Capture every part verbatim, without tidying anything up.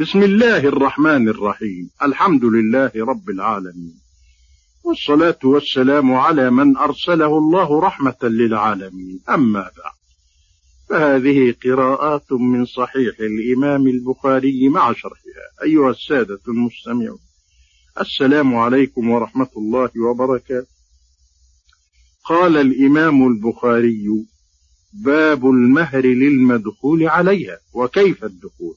بسم الله الرحمن الرحيم. الحمد لله رب العالمين، والصلاة والسلام على من أرسله الله رحمة للعالمين. أما بعد، فهذه قراءات من صحيح الإمام البخاري مع شرحها. أيها السادة المستمعون، السلام عليكم ورحمة الله وبركاته. قال الإمام البخاري: باب المهر للمدخول عليها وكيف الدخول،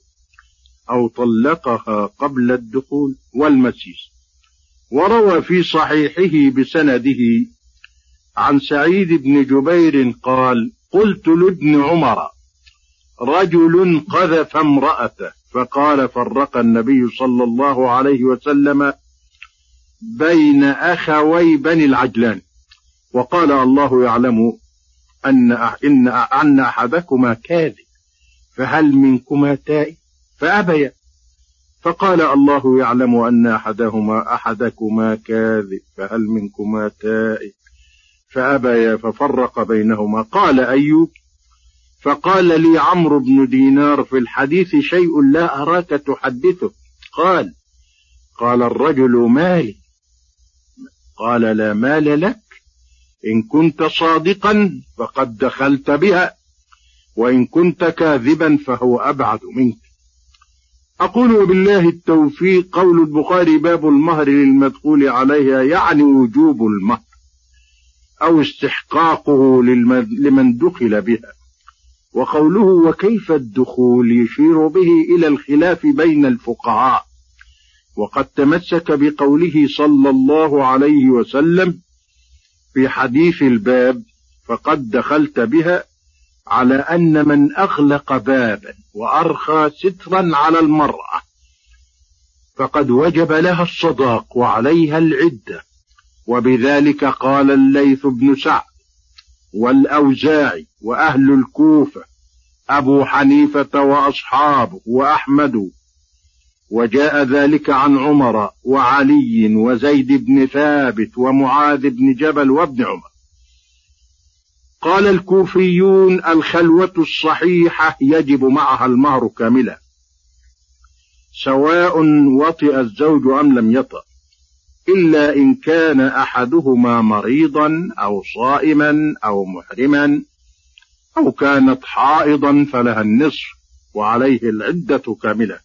أو طلقها قبل الدخول والمسيس. وروى في صحيحه بسنده عن سعيد بن جبير قال: قلت لابن عمر: رجل قذف امرأته، فقال: فرق النبي صلى الله عليه وسلم بين أخوي بني العجلان، وقال: الله يعلم أن إن أن أحدكما كاذب، فهل منكما تائب؟ فأبيا. فقال: الله يعلم أن أحدهما أحدكما كاذب، فهل منكما تائب؟ فأبيا، ففرق بينهما. قال أيوب: فقال لي عمرو بن دينار: في الحديث شيء لا أراك تحدثه. قال: قال الرجل: مالي. قال: لا مال لك، إن كنت صادقا فقد دخلت بها، وإن كنت كاذبا فهو أبعد منك. أقول بالله التوفيق. قول البخاري: باب المهر للمدخول عليها، يعني وجوب المهر أو استحقاقه لمن دخل بها. وقوله وكيف الدخول يشير به إلى الخلاف بين الفقهاء، وقد تمسك بقوله صلى الله عليه وسلم في حديث الباب: فقد دخلت بها، على أن من أغلق بابا وأرخى سترا على المرأة فقد وجب لها الصداق وعليها العدة. وبذلك قال الليث بن سعد والأوزاعي وأهل الكوفة، أبو حنيفة وأصحابه وأحمد. وجاء ذلك عن عمر وعلي وزيد بن ثابت ومعاذ بن جبل وابن عمر. قال الكوفيون: الخلوة الصحيحة يجب معها المهر كاملا، سواء وطئ الزوج أم لم يطئ، إلا إن كان أحدهما مريضا أو صائما أو محرما أو كانت حائضا، فلها النصف وعليه العدة كاملة.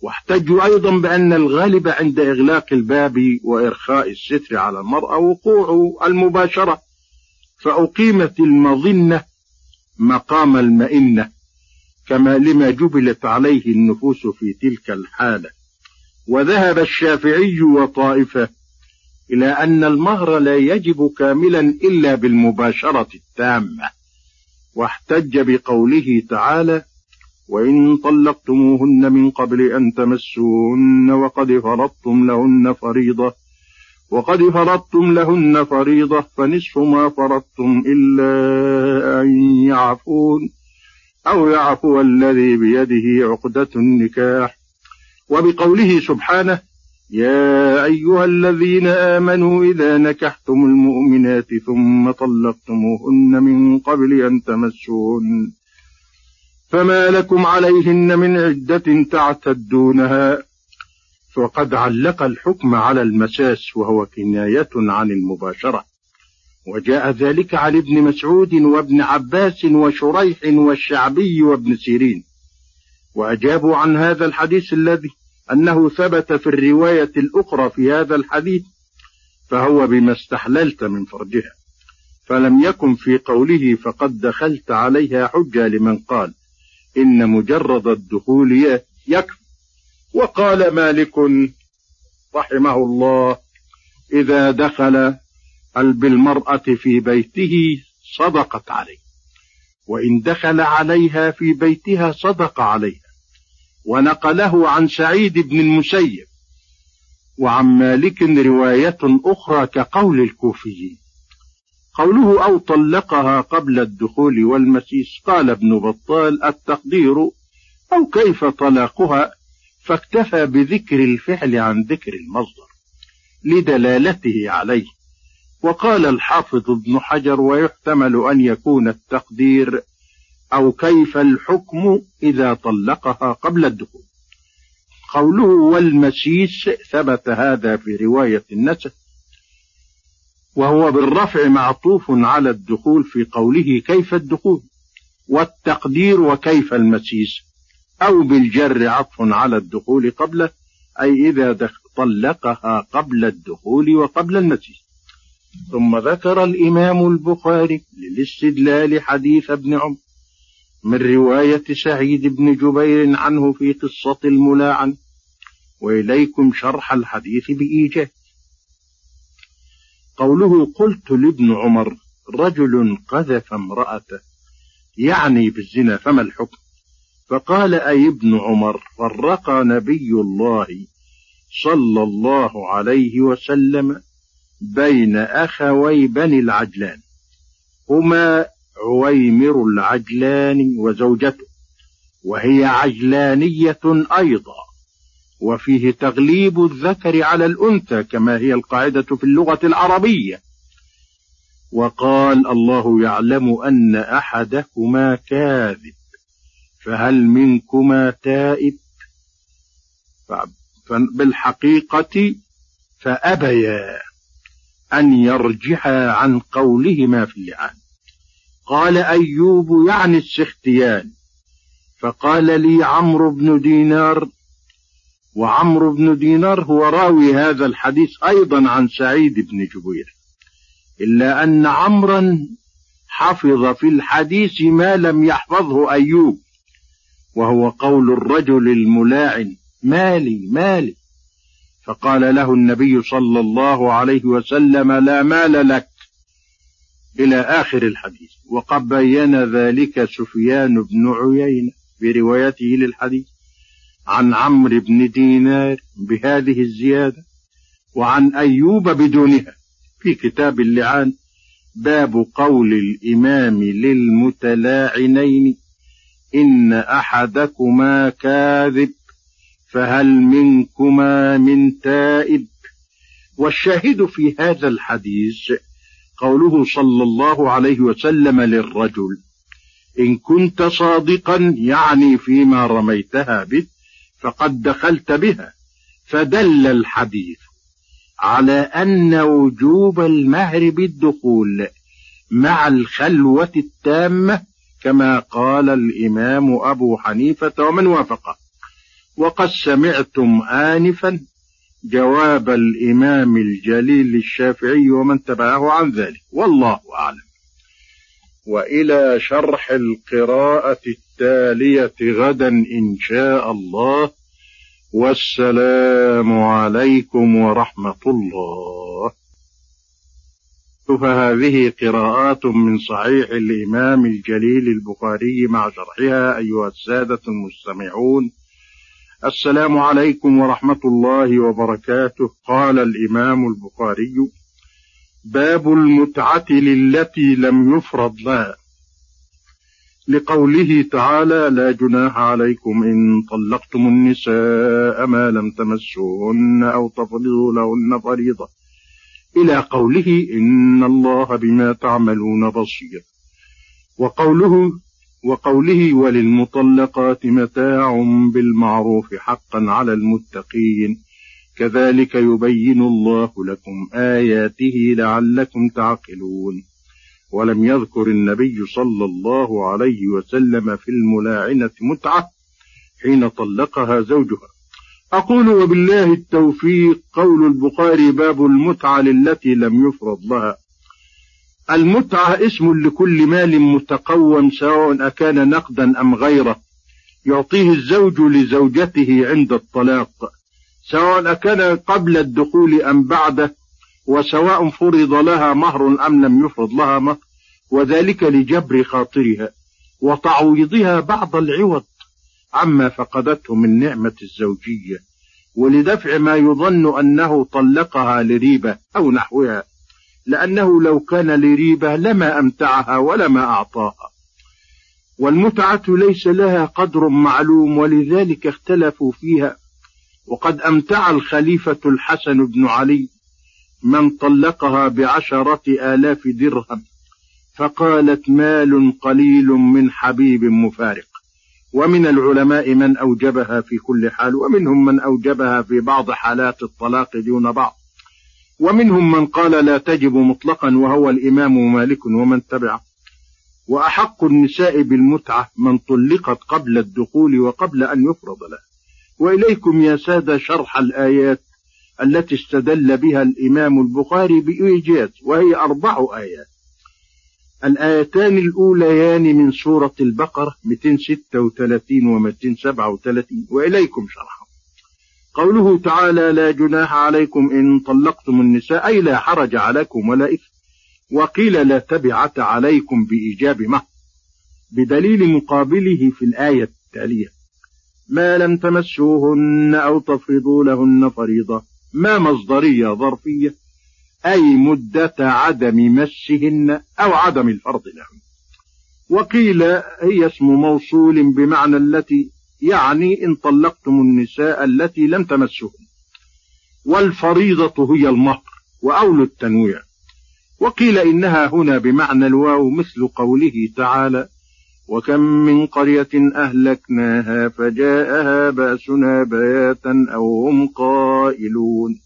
واحتجوا أيضا بأن الغالب عند إغلاق الباب وإرخاء الستر على المرأة وقوع المباشرة، فأقيمت المظنة مقام المئنة، كما لما جبلت عليه النفوس في تلك الحالة. وذهب الشافعي وطائفة إلى أن المهر لا يجب كاملا إلا بالمباشرة التامة، واحتج بقوله تعالى: وإن طلقتموهن من قبل أن تمسوهن وقد فرضتم لهن فريضة وقد فرضتم لهن فريضة فنصف ما فرضتم إلا أن يعفون أو يعفو الذي بيده عقدة النكاح. وبقوله سبحانه: يا أيها الذين آمنوا إذا نكحتم المؤمنات ثم طلقتموهن من قبل أن تمسوهن فما لكم عليهن من عدة تعتدونها. فقد علق الحكم على المساس، وهو كناية عن المباشرة. وجاء ذلك عن ابن مسعود وابن عباس وشريح والشعبي وابن سيرين، وأجابوا عن هذا الحديث الذي أنه ثبت في الرواية الأخرى في هذا الحديث: فهو بما استحللت من فرجها. فلم يكن في قوله فقد دخلت عليها حجة لمن قال إن مجرد الدخول يكفي. وقال مالك رحمه الله: إذا دخل بالمرأة في بيته صدقت عليه، وإن دخل عليها في بيتها صدق عليها. ونقله عن سعيد بن المسيب وعن مالك رواية أخرى كقول الكوفيين. قوله أو طلقها قبل الدخول والمسيس، قال ابن بطال: التقدير أو كيف طلاقها، فاكتفى بذكر الفعل عن ذكر المصدر لدلالته عليه. وقال الحافظ ابن حجر: ويحتمل أن يكون التقدير أو كيف الحكم إذا طلقها قبل الدخول، قوله والمسيس ثبت هذا في رواية النسائي، وهو بالرفع معطوف على الدخول في قوله كيف الدخول، والتقدير وكيف المسيس، أو بالجر عطف على الدخول قبله، أي إذا طلقها قبل الدخول وقبل المسيس. ثم ذكر الإمام البخاري للاستدلال حديث ابن عمر من رواية سعيد بن جبير عنه في قصة الملاعن، وإليكم شرح الحديث بإيجاز. قوله قلت لابن عمر رجل قذف امرأته يعني بالزنا فما الحكم؟ فقال أي ابن عمر فرق نبي الله صلى الله عليه وسلم بين أخوي بني العجلان، هما عويمر العجلان وزوجته، وهي عجلانية أيضا، وفيه تغليب الذكر على الأنثى كما هي القاعدة في اللغة العربية. وقال الله يعلم أن أحدكما كاذب فهل منكما تائب؟ بالحقيقة فأبيا أن يرجحا عن قولهما في اللعان. قال أيوب يعني السختيان، فقال لي عمرو بن دينار، وعمرو بن دينار هو راوي هذا الحديث أيضا عن سعيد بن جبير، إلا أن عمرا حفظ في الحديث ما لم يحفظه أيوب، وهو قول الرجل الملاعن مالي مالي، فقال له النبي صلى الله عليه وسلم لا مال لك إلى آخر الحديث. وقد بين ذلك سفيان بن عيينة بروايته للحديث عن عمرو بن دينار بهذه الزيادة، وعن أيوب بدونها في كتاب اللعان، باب قول الإمام للمتلاعنين إن أحدكما كاذب فهل منكما من تائب. والشاهد في هذا الحديث قوله صلى الله عليه وسلم للرجل إن كنت صادقا يعني فيما رميتها به فقد دخلت بها، فدل الحديث على أن وجوب المهر بالدخول مع الخلوة التامة كما قال الإمام أبو حنيفة ومن وافقه. وقد سمعتم آنفا جواب الإمام الجليل الشافعي ومن تبعه عن ذلك، والله أعلم. وإلى شرح القراءة التالية غدا إن شاء الله، والسلام عليكم ورحمة الله. فهذه قراءات من صحيح الإمام الجليل البخاري مع شرحها. أيها السادة المستمعون، السلام عليكم ورحمة الله وبركاته. قال الإمام البخاري: باب المتعة للتي لم يفرض لها، لقوله تعالى: لا جناح عليكم إن طلقتم النساء ما لم تمسوهن أو تفرضوا لهن فريضة، إلى قوله: إن الله بما تعملون بصير. وقوله وقوله وللمطلقات متاع بالمعروف حقا على المتقين كذلك يبين الله لكم آياته لعلكم تعقلون. ولم يذكر النبي صلى الله عليه وسلم في الملاعنة متعة حين طلقها زوجها. أقول وبالله التوفيق. قول البخاري: باب المتعة للتي لم يفرض لها. المتعة اسم لكل مال متقوم سواء أكان نقدا أم غيره، يعطيه الزوج لزوجته عند الطلاق، سواء أكان قبل الدخول أم بعده، وسواء فرض لها مهر أم لم يفرض لها مهر، وذلك لجبر خاطرها وتعويضها بعض العوض عما فقدته من نعمة الزوجية، ولدفع ما يظن أنه طلقها لريبة أو نحوها، لأنه لو كان لريبة لما أمتعها ولما أعطاها. والمتعة ليس لها قدر معلوم، ولذلك اختلفوا فيها. وقد أمتع الخليفة الحسن بن علي من طلقها بعشرة آلاف درهم، فقالت: مال قليل من حبيب مفارق، ومن العلماء من أوجبها في كل حال، ومنهم من أوجبها في بعض حالات الطلاق دون بعض، ومنهم من قال لا تجب مطلقا وهو الإمام مالك ومن تبعه. وأحق النساء بالمتعة من طلقت قبل الدخول وقبل أن يفرض له. وإليكم يا سادة شرح الآيات التي استدل بها الإمام البخاري بإيجاز، وهي أربع آيات. الآيتان الأوليان من سورة البقرة مئتين وستة وثلاثين و مئتين وسبعة وثلاثين، وإليكم شرحه. قوله تعالى: لا جناح عليكم إن طلقتم النساء، أي لا حرج عليكم ولا إثم. وقيل لا تبعة عليكم بإيجاب مهر، بدليل مقابله في الآية التالية: ما لم تمسوهن أو تفرضوا لهن فريضة. ما مصدرية ظرفية، أي مدة عدم مسهن أو عدم الفرض لهن. وقيل هي اسم موصول بمعنى التي، يعني إن طلقتم النساء التي لم تمسهن. والفريضة هي المهر وأول التنويع. وقيل إنها هنا بمعنى الواو، مثل قوله تعالى: وكم من قرية أهلكناها فجاءها بأسنا بياتا أو هم قائلون،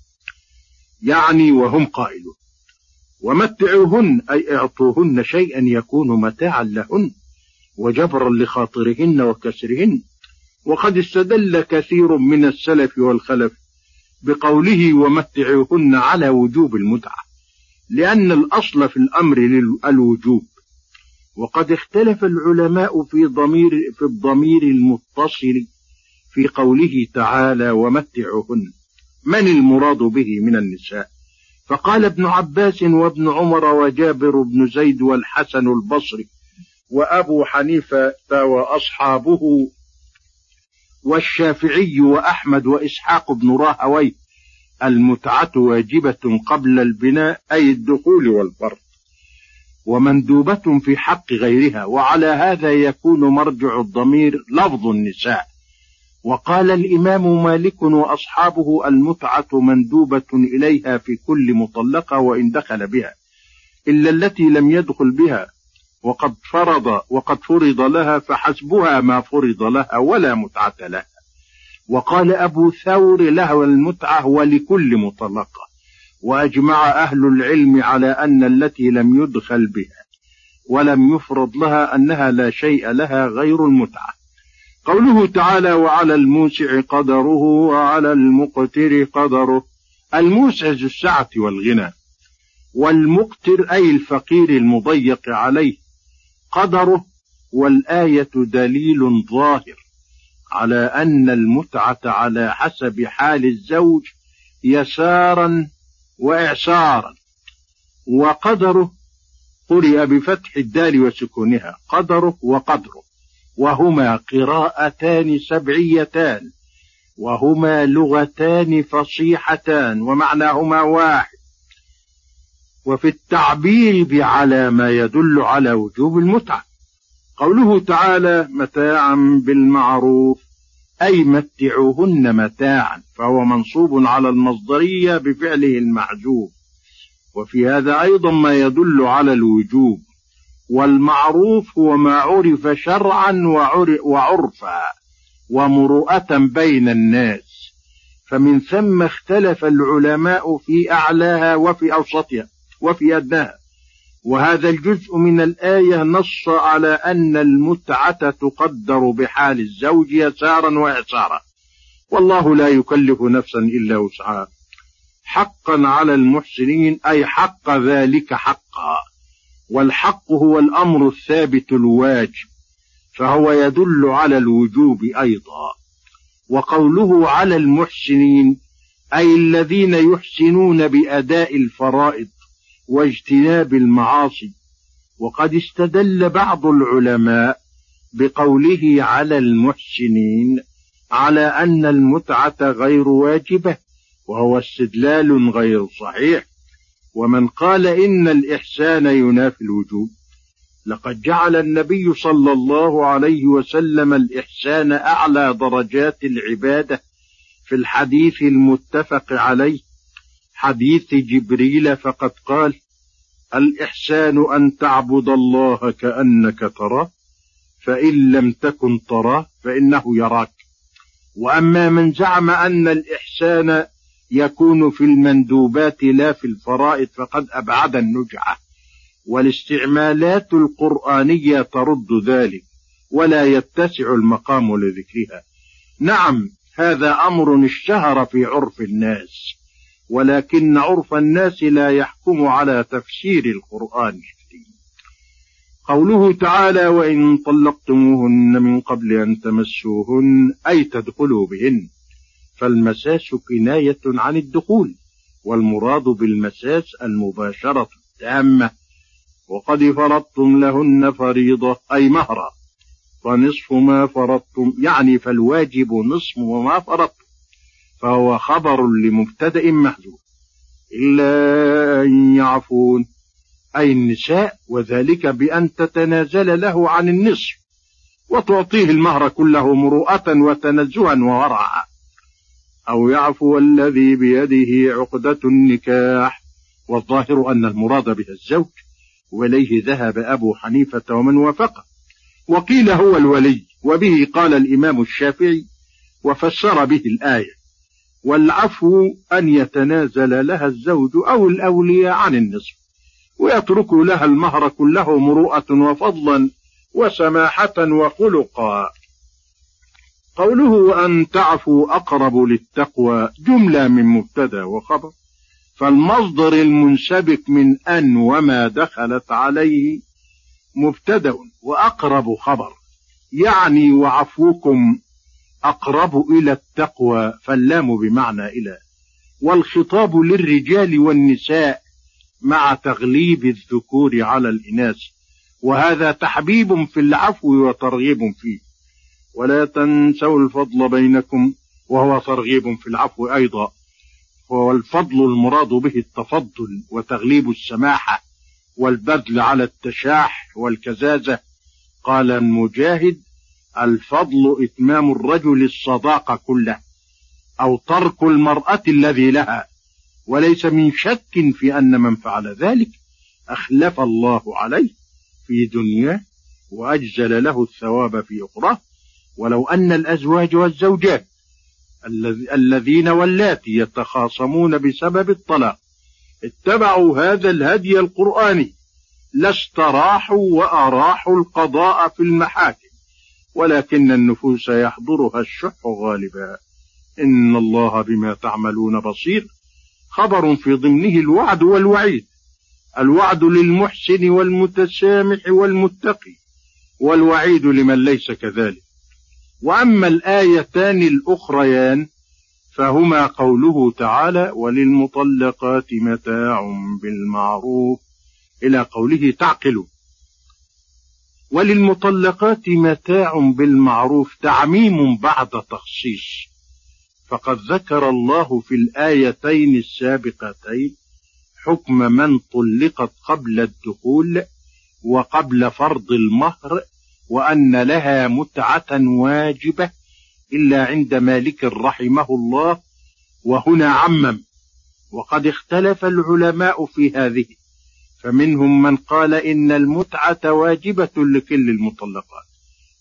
يعني وهم قائلون. ومتعوهن، أي اعطوهن شيئا يكون متاعا لهن وجبرا لخاطرهن وكسرهن. وقد استدل كثير من السلف والخلف بقوله ومتعوهن على وجوب المتعة، لأن الأصل في الأمر الوجوب. وقد اختلف العلماء في ضمير في الضمير المتصل في قوله تعالى ومتعهن، من المراد به من النساء؟ فقال ابن عباس وابن عمر وجابر بن زيد والحسن البصري وأبو حنيفة وأصحابه والشافعي وأحمد وإسحاق بن راهويه: المتعة واجبة قبل البناء، أي الدخول والفرض، ومندوبة في حق غيرها. وعلى هذا يكون مرجع الضمير لفظ النساء. وقال الإمام مالك وأصحابه: المتعة مندوبة إليها في كل مطلقة وإن دخل بها، إلا التي لم يدخل بها وقد فرض وقد فرض لها، فحسبها ما فرض لها ولا متعة لها. وقال أبو ثور: له المتعة ولكل مطلقة. وأجمع أهل العلم على أن التي لم يدخل بها ولم يفرض لها أنها لا شيء لها غير المتعة. قوله تعالى: وعلى الموسع قدره وعلى المقتر قدره. الموسع ذو السعة والغنى، والمقتر أي الفقير المضيق عليه قدره. والآية دليل ظاهر على أن المتعة على حسب حال الزوج يسارا وإعسارا. وقدره قرئ بفتح الدال وسكونها، قدره وقدره، وهما قراءتان سبعيتان، وهما لغتان فصيحتان، ومعناهما واحد. وفي التعبير بعلى ما يدل على وجوب المتعة. قوله تعالى: متاعا بالمعروف، أي متعوهن متاعا، فهو منصوب على المصدرية بفعله المحذوف. وفي هذا أيضا ما يدل على الوجوب. والمعروف هو ما عرف شرعا وعرفا ومروءة بين الناس، فمن ثم اختلف العلماء في أعلاها وفي أوسطها وفي أدناها. وهذا الجزء من الآية نص على أن المتعة تقدر بحال الزوج يسارا وإعسارا، والله لا يكلف نفسا إلا وسعها. حقا على المحسنين، أي حق ذلك حقا. والحق هو الأمر الثابت الواجب، فهو يدل على الوجوب أيضا. وقوله على المحسنين، أي الذين يحسنون بأداء الفرائض واجتناب المعاصي. وقد استدل بعض العلماء بقوله على المحسنين على أن المتعة غير واجبة، وهو استدلال غير صحيح. ومن قال إن الإحسان ينافي الوجوب، لقد جعل النبي صلى الله عليه وسلم الإحسان أعلى درجات العبادة في الحديث المتفق عليه، حديث جبريل، فقد قال: الإحسان أن تعبد الله كأنك تراه فإن لم تكن تراه فإنه يراك. وأما من زعم أن الإحسان يكون في المندوبات لا في الفرائض فقد أبعد النجعة، والاستعمالات القرآنية ترد ذلك ولا يتسع المقام لذكرها. نعم هذا أمر اشتهر في عرف الناس، ولكن عرف الناس لا يحكم على تفسير القرآن. قوله تعالى وإن طلقتموهن من قبل أن تمسوهن أي تدخلوا بهن، فالمساس كناية عن الدخول، والمراد بالمساس المباشرة التامة. وقد فرضتم لهن فريضة أي مهرا، فنصف ما فرضتم يعني فالواجب نصف ما فرضتم، فهو خبر لمبتدأ محذوف إلا أن يعفون أي النساء، وذلك بأن تتنازل له عن النصف وتعطيه المهر كله مروءة وتنزها وورعا. أو يعفو الذي بيده عقدة النكاح، والظاهر أن المراد بها الزوج، وليه ذهب أبو حنيفة ومن وافقه، وقيل هو الولي، وبه قال الإمام الشافعي وفسر به الآية. والعفو أن يتنازل لها الزوج أو الأولياء عن النصف ويترك لها المهر كله مروءة وفضلا وسماحة وخلقا. قوله أن تعفوا أقرب للتقوى جملة من مبتدا وخبر، فالمصدر المنسبك من أن وما دخلت عليه مبتدا وأقرب خبر، يعني وعفوكم أقرب إلى التقوى، فاللام بمعنى إلى. والخطاب للرجال والنساء مع تغليب الذكور على الإناث، وهذا تحبيب في العفو وترغيب فيه. ولا تنسوا الفضل بينكم، وهو ترغيب في العفو أيضا، والفضل المراد به التفضل وتغليب السماحة والبذل على التشاح والكزازة. قال المجاهد الفضل إتمام الرجل الصداقة كله، أو ترك المرأة الذي لها، وليس من شك في أن من فعل ذلك أخلف الله عليه في دنياه وأجزل له الثواب في أخراه. ولو أن الأزواج والزوجات الذين واللاتي يتخاصمون بسبب الطلاق اتبعوا هذا الهدي القرآني لاستراحوا وأراحوا القضاء في المحاكم، ولكن النفوس يحضرها الشح غالبا. إن الله بما تعملون بصير خبر في ضمنه الوعد والوعيد، الوعد للمحسن والمتسامح والمتقي، والوعيد لمن ليس كذلك. وأما الآيتان الأخريان فهما قوله تعالى وللمطلقات متاع بالمعروف إلى قوله تعقلوا. وللمطلقات متاع بالمعروف تعميم بعد تخصيص، فقد ذكر الله في الآيتين السابقتين حكم من طلقت قبل الدخول وقبل فرض المهر، وأن لها متعة واجبة إلا عند مالك رحمه الله، وهنا عمم. وقد اختلف العلماء في هذه، فمنهم من قال إن المتعة واجبة لكل المطلقات،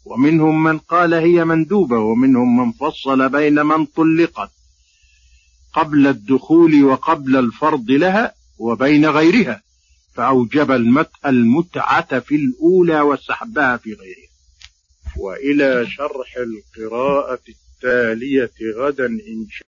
ومنهم من قال هي مندوبة، ومنهم من فصل بين من طلقت قبل الدخول وقبل الفرض لها وبين غيرها، فأوجب المتعة في الأولى وسحبها في غيرها. وإلى شرح القراءة التالية غدا إن شاء الله.